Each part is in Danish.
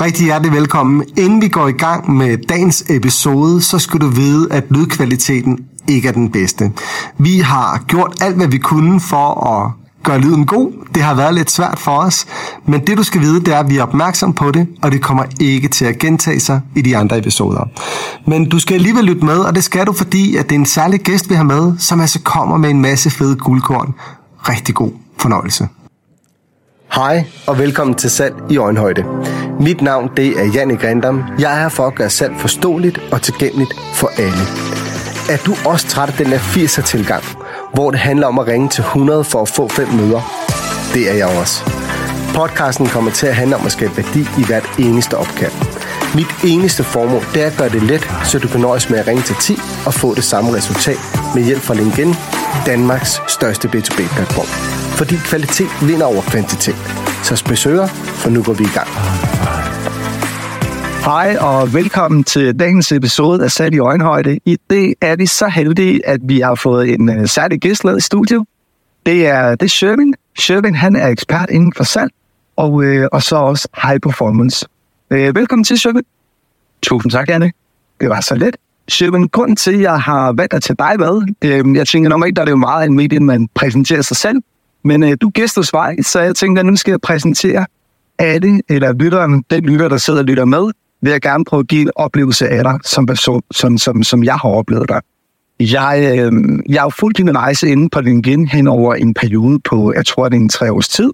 Rigtig hjertelig velkommen. Inden vi går i gang med dagens episode, så skal du vide, at lydkvaliteten ikke er den bedste. Vi har gjort alt, hvad vi kunne for at gøre lyden god. Det har været lidt svært for os, men det du skal vide, det er, at vi er opmærksom på det, og det kommer ikke til at gentage sig i de andre episoder. Men du skal alligevel lytte med, og det skal du, fordi at det er en særlig gæst, vi har med, som altså kommer med en masse fede guldkorn. Rigtig god fornøjelse. Hej og velkommen til Salg i Øjenhøjde. Mit navn det er Jannik Rindom. Jeg er her for at gøre salg forståeligt og tilgængeligt for alle. Er du også træt af den der 80'er tilgang, hvor det handler om at ringe til 100 for at få 5 møder? Det er jeg også. Podcasten kommer til at handle om at skabe værdi i hvert eneste opkald. Mit eneste formål det er at gøre det let, så du kan nøjes med at ringe til 10 og få det samme resultat med hjælp fra LinkedIn, Danmarks største B2B-platform. Fordi kvalitet vinder over kvantitet. Så spørger, for nu går vi i gang. Hej og velkommen til dagens episode af Salg i Øjenhøjde. I det er vi så heldige, at vi har fået en særlig gæst i studiet. Det er Shervin. Shervin, han er ekspert inden for salg og så også high performance. Velkommen til, Shervin. Tusind tak, Janne. Det var så let. Shervin, grunden til, at jeg har valgt at tage dig med, jeg tænker normalt, der er det jo meget af en medie, man præsenterer sig selv. Men du gæster hos mig, så jeg tænkte, at nu skal jeg præsentere alle, eller lytteren, den lytter, der sidder og lytter med, vil jeg gerne prøve at give en oplevelse af dig, som person, som jeg har oplevet dig. Jeg har fulgt din rejse inde på LinkedIn hen over en periode på, jeg tror, det er en 3 års tid.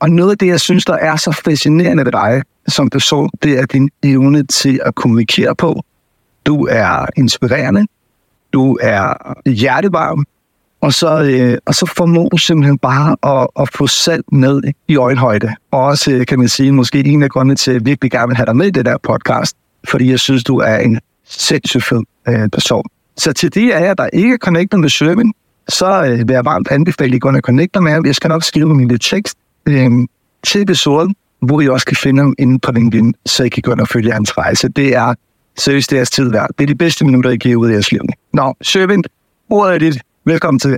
Og noget af det, jeg synes, der er så fascinerende ved dig som person, det er din evne til at kommunikere på. Du er inspirerende, du er hjertevarm, og så formår du simpelthen bare at få salg ned i øjenhøjde. Og også, kan man sige, måske en af grundene til, at jeg virkelig gerne vil have dig med i det der podcast, fordi jeg synes, du er en sindssygt fed person. Så til de af jer, der ikke er connectet med Shervin, så vil jeg varmt anbefale, at I går og connecter med ham. Jeg skal nok skrive min lille tekst til episoden, hvor I også kan finde ham inde på LinkedIn, så I kan gå og følge hans rejse. Det er seriøst deres tid værd. Det er de bedste minutter, I giver ud af jeres liv. Nå, Shervin, ordet er dit. Velkommen til.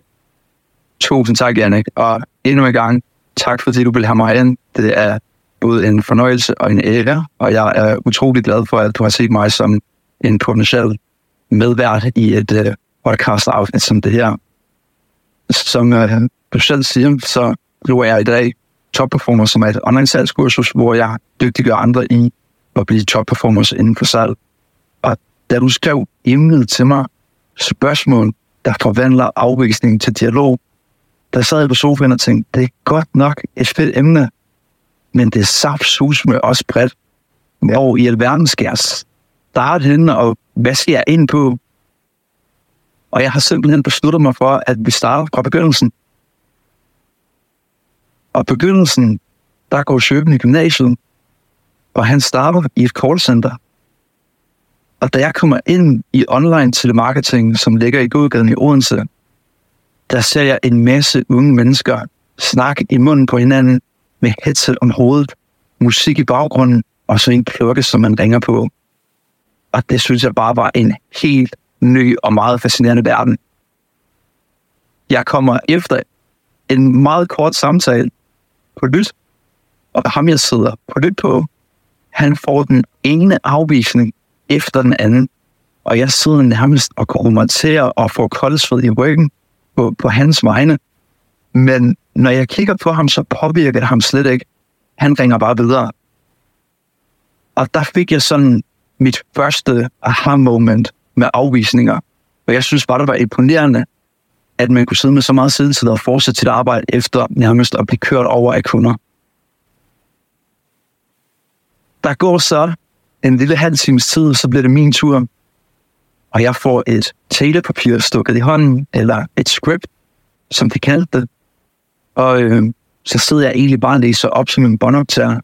Tusind tak, Jannik. Og endnu en gang, tak fordi du vil have mig ind. Det er både en fornøjelse og en ære, og jeg er utrolig glad for, at du har set mig som en potentiel medvært i et podcast-afsnit som det her. Som du selv siger, så bruger jeg i dag Top Performance som et online salgskursus, hvor jeg dygtiggør andre i at blive top performers inden for salg. Og da du skrev emnet til mig, spørgsmål, der forvandler afvækstningen til dialog. Der sad jeg på sofaen og tænkte, det er godt nok et fedt emne, men det er saftsusme også bredt. Og i alverden skal jeg starte henne, og hvad skal jeg ind på? Og jeg har simpelthen besluttet mig for, at vi starter fra begyndelsen. Og begyndelsen, der går Shervin i gymnasiet, og han starter i et callcenter. Og da jeg kommer ind i online telemarketing, som ligger i gågaden i Odense, der ser jeg en masse unge mennesker snakke i munden på hinanden med headset om hovedet, musik i baggrunden og så en klokke, som man ringer på. Og det synes jeg bare var en helt ny og meget fascinerende verden. Jeg kommer efter en meget kort samtale på lyt, og ham jeg sidder på lyt på, han får den ene afvisning efter den anden, og jeg sidder nærmest og kommenterer og får koldsved i ryggen på hans vegne. Men når jeg kigger på ham, så påvirker det ham slet ikke. Han ringer bare videre. Og der fik jeg sådan mit første aha-moment med afvisninger. Og jeg synes bare, det var imponerende, at man kunne sidde med så meget sidetid og fortsætte sit arbejde efter nærmest at blive kørt over af kunder. Der går så en lille halv times tid, så bliver det min tur, og jeg får et telepapir stukket i hånden, eller et script, som de kaldte det. Og så sidder jeg egentlig bare og læser op som en båndoptager.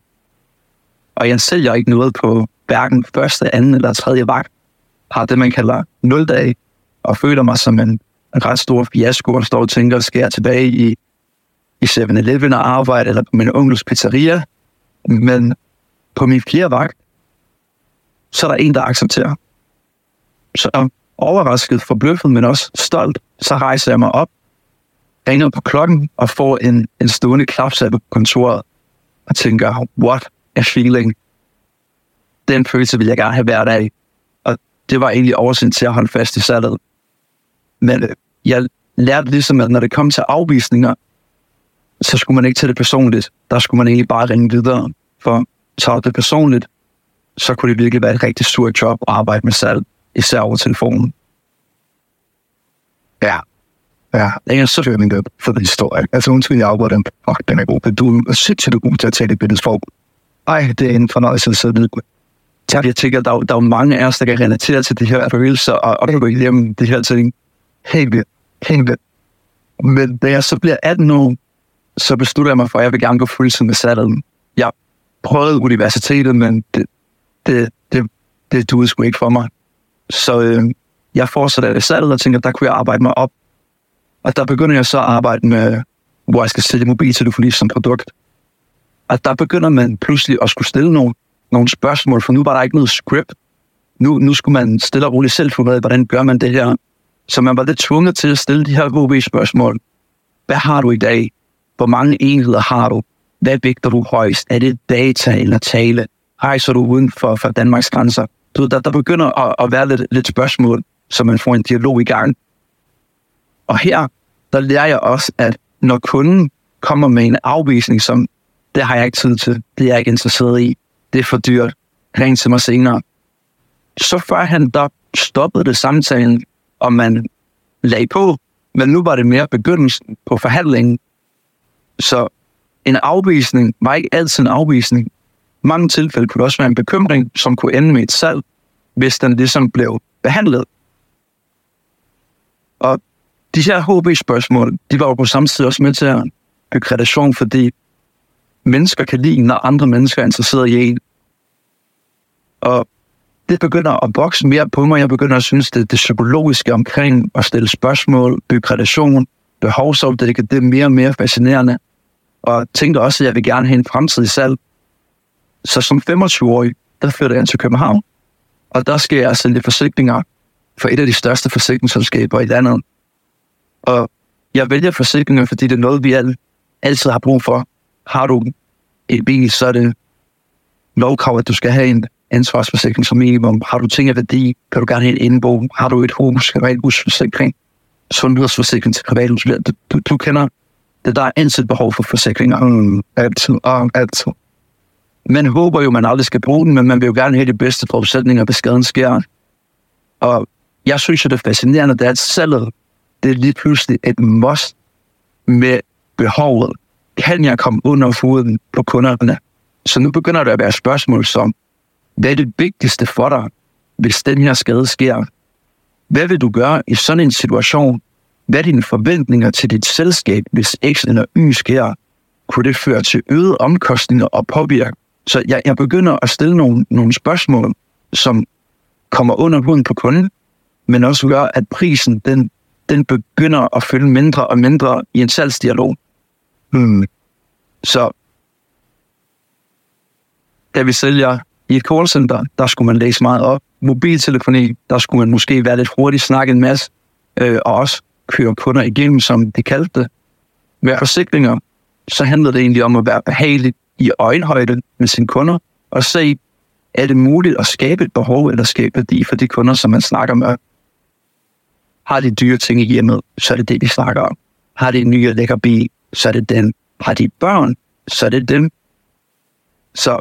Og jeg sælger ikke noget på hverken første, anden eller tredje vagt. Har det, man kalder 0 dage, og føler mig som en ret stor fiasko, og står og tænker, skal jeg tilbage i 7-Eleven og arbejde, eller på min onkels pizzeria? Men på min 4. vagt, så er der en, der accepterer. Så overrasket, forbløffet, men også stolt, så rejser jeg mig op, ringer på klokken og får en stående klapsalve på kontoret og tænker, what af feeling. Den følelse ville jeg gerne have hver dag. Og det var egentlig årsagen til at holde fast i salget. Men jeg lærte ligesom, at når det kom til afvisninger, så skulle man ikke tage det personligt. Der skulle man egentlig bare ringe videre. For tager det personligt, så kunne det virkelig være et rigtig surt job at arbejde med salg, især over telefonen. Ja. Ja, jeg er så færdig for den historie. Altså, hun tvivl afgår den. Fuck, den er god. Du er sindssygt god til at tage det billede for. Ej, det er en fornøjelse at sidde lidt. Tak. Jeg tænker, der er jo mange af os, der kan relatere til de her følelser, og der går igennem de her ting. Helt vildt. Men da jeg så bliver 18 år, så beslutter jeg mig for, at jeg vil gerne gå fuldtid med salget. Jeg prøvede universitetet, men det duede sgu ikke for mig. Så jeg fortsatte i salget og tænkte, at der kunne jeg arbejde mig op. Og der begynder jeg så at arbejde med, hvor jeg skal sælge mobiltelefoni som produkt. Og der begynder man pludselig at skulle stille nogle spørgsmål, for nu var der ikke noget script. Nu skulle man stille og roligt selv finde ud af, hvordan gør man det her. Så man var lidt tvunget til at stille de her VB-spørgsmål. Hvad har du i dag? Hvor mange enheder har du? Hvad vægter du højst? Er det data eller tale? Rejser du uden for Danmarks grænser? Der begynder at være lidt spørgsmål, så man får en dialog i gang. Og her, der lærer jeg også, at når kunden kommer med en afvisning, som det har jeg ikke tid til, det er jeg ikke interesseret i, det er for dyrt, ring til mig senere. Så før han der stoppede det samtalen, og man lagde på, men nu var det mere begyndelsen på forhandlingen. Så en afvisning var ikke altid en afvisning. Mange tilfælde kunne også være en bekymring, som kunne ende med et salg, hvis den ligesom blev behandlet. Og de her HB-spørgsmål, de var jo på samme tid også med til at bygge relation, fordi mennesker kan lide, når andre mennesker er interesseret i en. Og det begynder at vokse mere på mig. Jeg begynder at synes, det psykologiske omkring at stille spørgsmål, bygge relation, behovsopdækket, det er mere og mere fascinerende. Og tænkte også, at jeg vil gerne have en fremtid i salg. Så som 25-årig, der flytter jeg til København. Og der skal jeg sælge forsikringer for et af de største forsikringsselskaber i landet. Og jeg vælger forsikringer, fordi det er noget, vi altid har brug for. Har du en bil, så er det lovkrav, at du skal have en ansvarsforsikring som minimum. Har du ting af værdi, kan du gerne have en indbo. Har du et hus, privathusforsikring, sundhedsforsikring til privathusforsikring. Du kender det, der er altid behov for forsikringer. Altid. Man håber jo, man aldrig skal bruge den, men man vil jo gerne have de bedste forudsætninger, hvis skaden sker. Og jeg synes, at det er fascinerende, det er, at salget, det er lige pludselig et must med behovet. Kan jeg komme under foden på kunderne? Så nu begynder der at være spørgsmål som, hvad er det vigtigste for dig, hvis den her skade sker? Hvad vil du gøre i sådan en situation? Hvad er dine forventninger til dit selskab, hvis X eller Y sker? Kunne det føre til øgede omkostninger og påvirke? Så jeg begynder at stille nogle spørgsmål, som kommer under huden på kunden, men også gør, at prisen, den begynder at følge mindre og mindre i en salgsdialog. Så da vi sælger i et callcenter, der skulle man læse meget op. Mobiltelefoni, der skulle man måske være lidt hurtigt, snakke en masse, og også køre kunder igennem, som de kaldte det. Med forsikringer, så handlede det egentlig om at være behagelig i øjenhøjde med sine kunder, og se, er det muligt at skabe et behov eller skabe værdi for de kunder, som man snakker med. Har de dyre ting i hjemmet, så er det det, vi snakker om. Har de en ny og lækker bil, så er det den. Har de børn, så er det dem. Så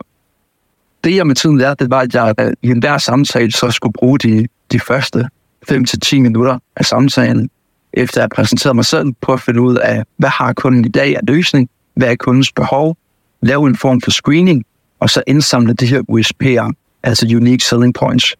det, jeg med tiden lærte, det var, at jeg i enhver samtale så skulle bruge de første 5-10 minutter af samtalen, efter jeg præsenterede mig selv, på at finde ud af, hvad har kunden i dag af løsning, hvad er kundens behov, lave en form for screening, og så indsamle de her USP'er, altså Unique Selling Points.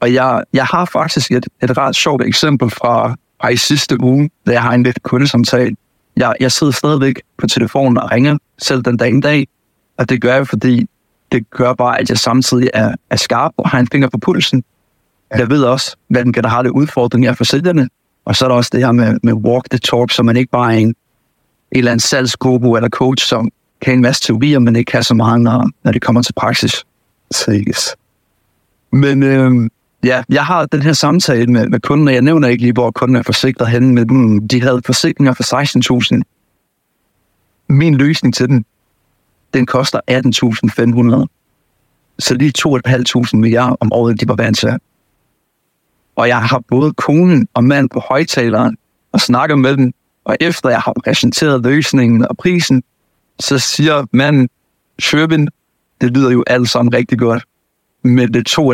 Og jeg har faktisk et ret sjovt eksempel fra i sidste uge, da jeg har en lidt kundesamtale. Jeg sidder stadigvæk på telefonen og ringer, selv den dag en dag. Og det gør jeg, fordi det gør bare, at jeg samtidig er skarp og har en finger på pulsen. Jeg ved også, hvad den generelle udfordring er for sælgerne. Og så er der også det her med walk the talk, så man ikke bare er en eller anden salgsguru eller coach, som kan en masse teorier, men ikke kan så meget, når det kommer til praksis. Sikkes. Men ja, jeg har den her samtale med kunden, og jeg nævner ikke lige, hvor kunden er forsikret henne, men de havde forsikringer for 16.000. Min løsning til den, den koster 18.500. Så lige 2.500 milliarder om året, de var vant til. Og jeg har både konen og mand på højtaleren og snakker med dem. Og efter jeg har præsenteret løsningen og prisen, så siger manden, Shervin, det lyder jo alt sammen rigtig godt, men det 2.500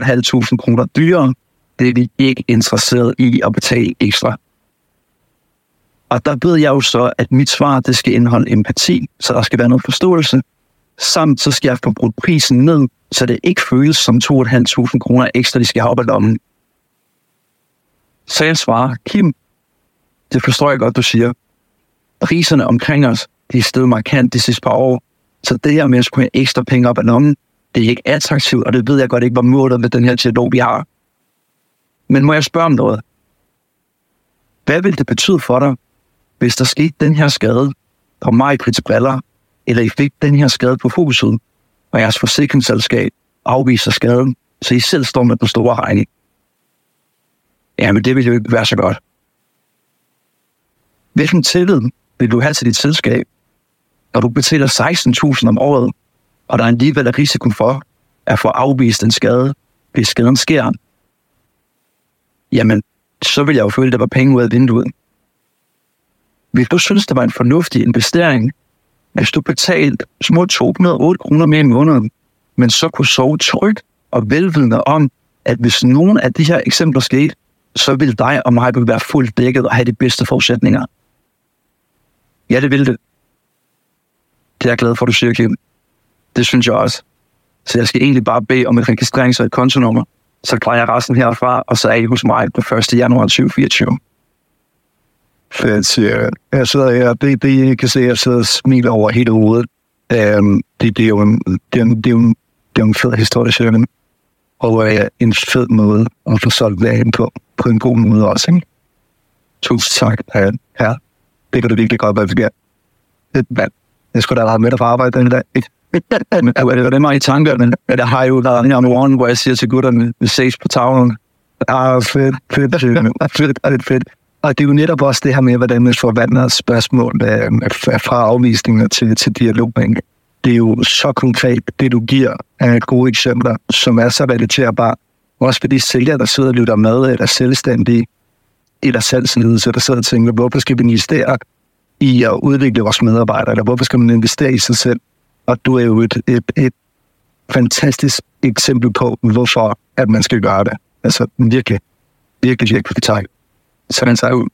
kroner dyrere, det er vi ikke interesseret i at betale ekstra. Og der ved jeg jo så, at mit svar, det skal indeholde empati, så der skal være noget forståelse. Samt så skal jeg få brudt prisen ned, så det ikke føles som 2.500 kroner ekstra, de skal have op ad lommen. Så jeg svarer, Kim, det forstår jeg godt, du siger. Priserne omkring os, de er steget markant de sidste par år, så det her med at skulle have ekstra penge op ad lommen, det er ikke attraktivt, og det ved jeg godt ikke, hvor målet med den her dialog, vi har. Men må jeg spørge om noget? Hvad vil det betyde for dig, hvis der skete den her skade på mig i briller, eller I fik den her skade på fokuset, og jeres forsikringsselskab afviser skaden, så I selv står med den store regning? Jamen, det ville jo ikke være så godt. Hvilken tillid vil du have til dit selskab, når du betaler 16.000 om året, og der er alligevel en risiko for at få afvist en skade, hvis skaden sker? Jamen, så vil jeg jo føle, at der var penge ud af vinduet. Hvis du synes, det var en fornuftig investering, hvis du betalte små 208 kroner mere i måneden, men så kunne sove trygt og velvidende om, at hvis nogen af de her eksempler skete, så ville dig og mig være fuldt dækket og have de bedste forudsætninger. Ja, det ville det. Det er jeg glad for, at du siger, Kim. Det synes jeg også. Så jeg skal egentlig bare bede om et registrerings- og et kontonummer, så plejer jeg resten herfra, og så er I hos mig den 1. januar 2024. Jeg sidder her, det I kan se, jeg sidder og smiler over hele hovedet. Det er jo en fed historie, Shervin. Og en fed måde at få solgt vægen på en god måde også, ikke? Tusind tak, herre. Det kan du virkelig godt, hvad vi gør. Jeg skulle da have med dig for arbejde den dag, ikke? Det var i tankerne, at jeg har jo lavet en om morgenen, hvor jeg siger til gutterne, vi ses på tavlen. Fedt. Og det er jo netop også det her med, hvordan man forvandler spørgsmål fra afvisninger til dialog. Det er jo så konkret, det du giver af gode eksempler, som er så relaterbare. Også for de sælgere, der sidder og lytter med, eller selvstændige, eller salgsledelse, der sidder og tænker, hvorfor skal vi investere i at udvikle vores medarbejdere, eller hvorfor skal man investere i sig selv? Og du er jo et fantastisk eksempel på, hvorfor at man skal gøre det. Altså virkelig tak. Sådan så jo,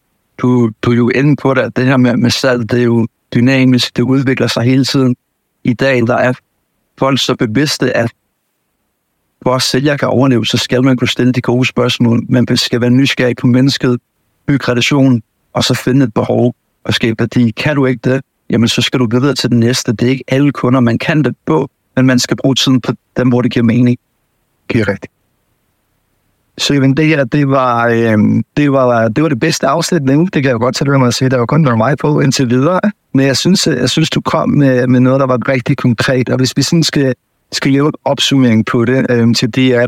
du er jo inde på det, det her med salg, det er jo dynamisk, det udvikler sig hele tiden. I dag, der er folk så bevidste, at for at sælger kan overleve, så skal man kunne stille de gode spørgsmål. Man skal være nysgerrig på mennesket, bygge relationen, og så finde et behov og skabe værdi. Kan du ikke det? Jamen, så skal du videre til den næste. Det er ikke alle kunder, man kan det på, men man skal bruge tiden på dem, hvor det giver mening. Det er rigtigt. Så Shervin, det her, det var det bedste afsnit nu. Det kan jeg jo godt tage med mig at sige. Der var kun noget mig på indtil videre. Men jeg synes du kom med noget, der var rigtig konkret. Og hvis vi sådan skal lave en opsummering på det, til de af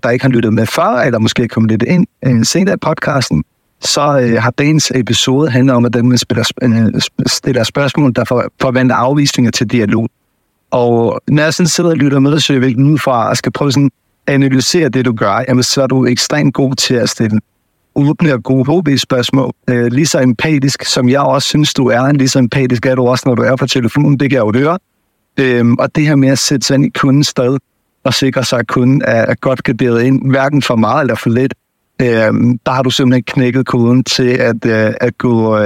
der ikke har lyttet med før, eller måske kommer lidt ind senere i podcasten, så har dagens episode handlet om, at dem stiller spørgsmål, der forventer afvisninger til dialog. Og når jeg sådan sidder og lytter med, så jeg virkelig udefra og skal prøve sådan analysere det, du gør, jamen, så er du ekstremt god til at stille åbne og gode HB-spørgsmål. Lige så empatisk, som jeg også synes, du er, lige så empatisk er du også, når du er på telefonen. Det kan jeg jo høre. Og det her med at sætte sig ind i kundens sted og sikre sig, at kunden er godt garderet ind, hverken for meget eller for lidt, der har du simpelthen knækket koden til at gå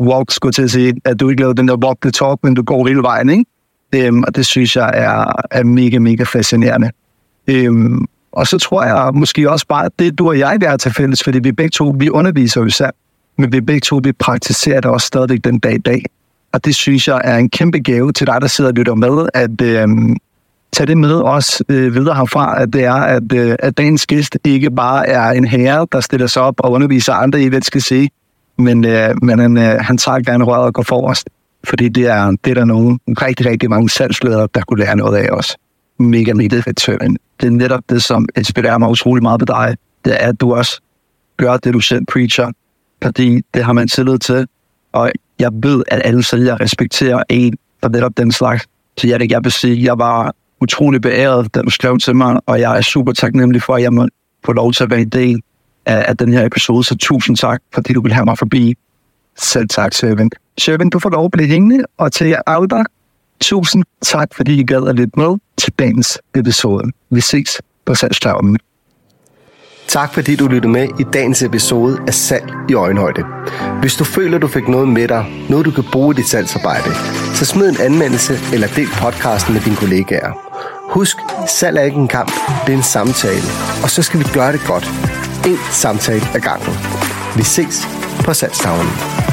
walk, skulle til at sige, at du ikke laver den der walk the talk, men du går hele vejen, ikke? Og det synes jeg er mega fascinerende. Og så tror jeg måske også bare, at det du og jeg er til fælles, fordi vi begge to, vi underviser jo selv, men vi begge to, vi praktiserer det også stadigvæk den dag i dag. Og det synes jeg er en kæmpe gave til dig, der sidder og lytter med, at tage det med os videre herfra, at det er, at dagens gæst ikke bare er en herre, der stiller sig op og underviser andre i, hvad det skal sige, men han tager gerne røret og går forrest, fordi det er der nogen rigtig mange salgsledere, der kunne lære noget af os. Mega fedt, Shervin. Det er netop det, som inspirerer mig utrolig meget på dig. Det er, at du også gør det, du selv preacher, fordi det har man tillid til. Og jeg ved, at alle sælgere respekterer en for netop den slags. Så jeg vil sige, jeg var utrolig beæret, da du skrev til mig, og jeg er super taknemmelig for, at jeg må få lov til at være en del af den her episode. Så tusind tak, fordi du vil have mig forbi. Selv tak, Shervin. Shervin, du får lov at blive hængende, og til jer Alba, tusind tak, fordi I gad at lytte med til dagens episode. Vi ses på salgstavlen. Tak fordi du lyttede med i dagens episode af Salg i Øjenhøjde. Hvis du føler, du fik noget med dig, noget du kan bruge i dit salgsarbejde, så smid en anmeldelse eller del podcasten med dine kollegaer. Husk, salg er ikke en kamp, det er en samtale. Og så skal vi gøre det godt. En samtale ad gangen. Vi ses på salgstavlen.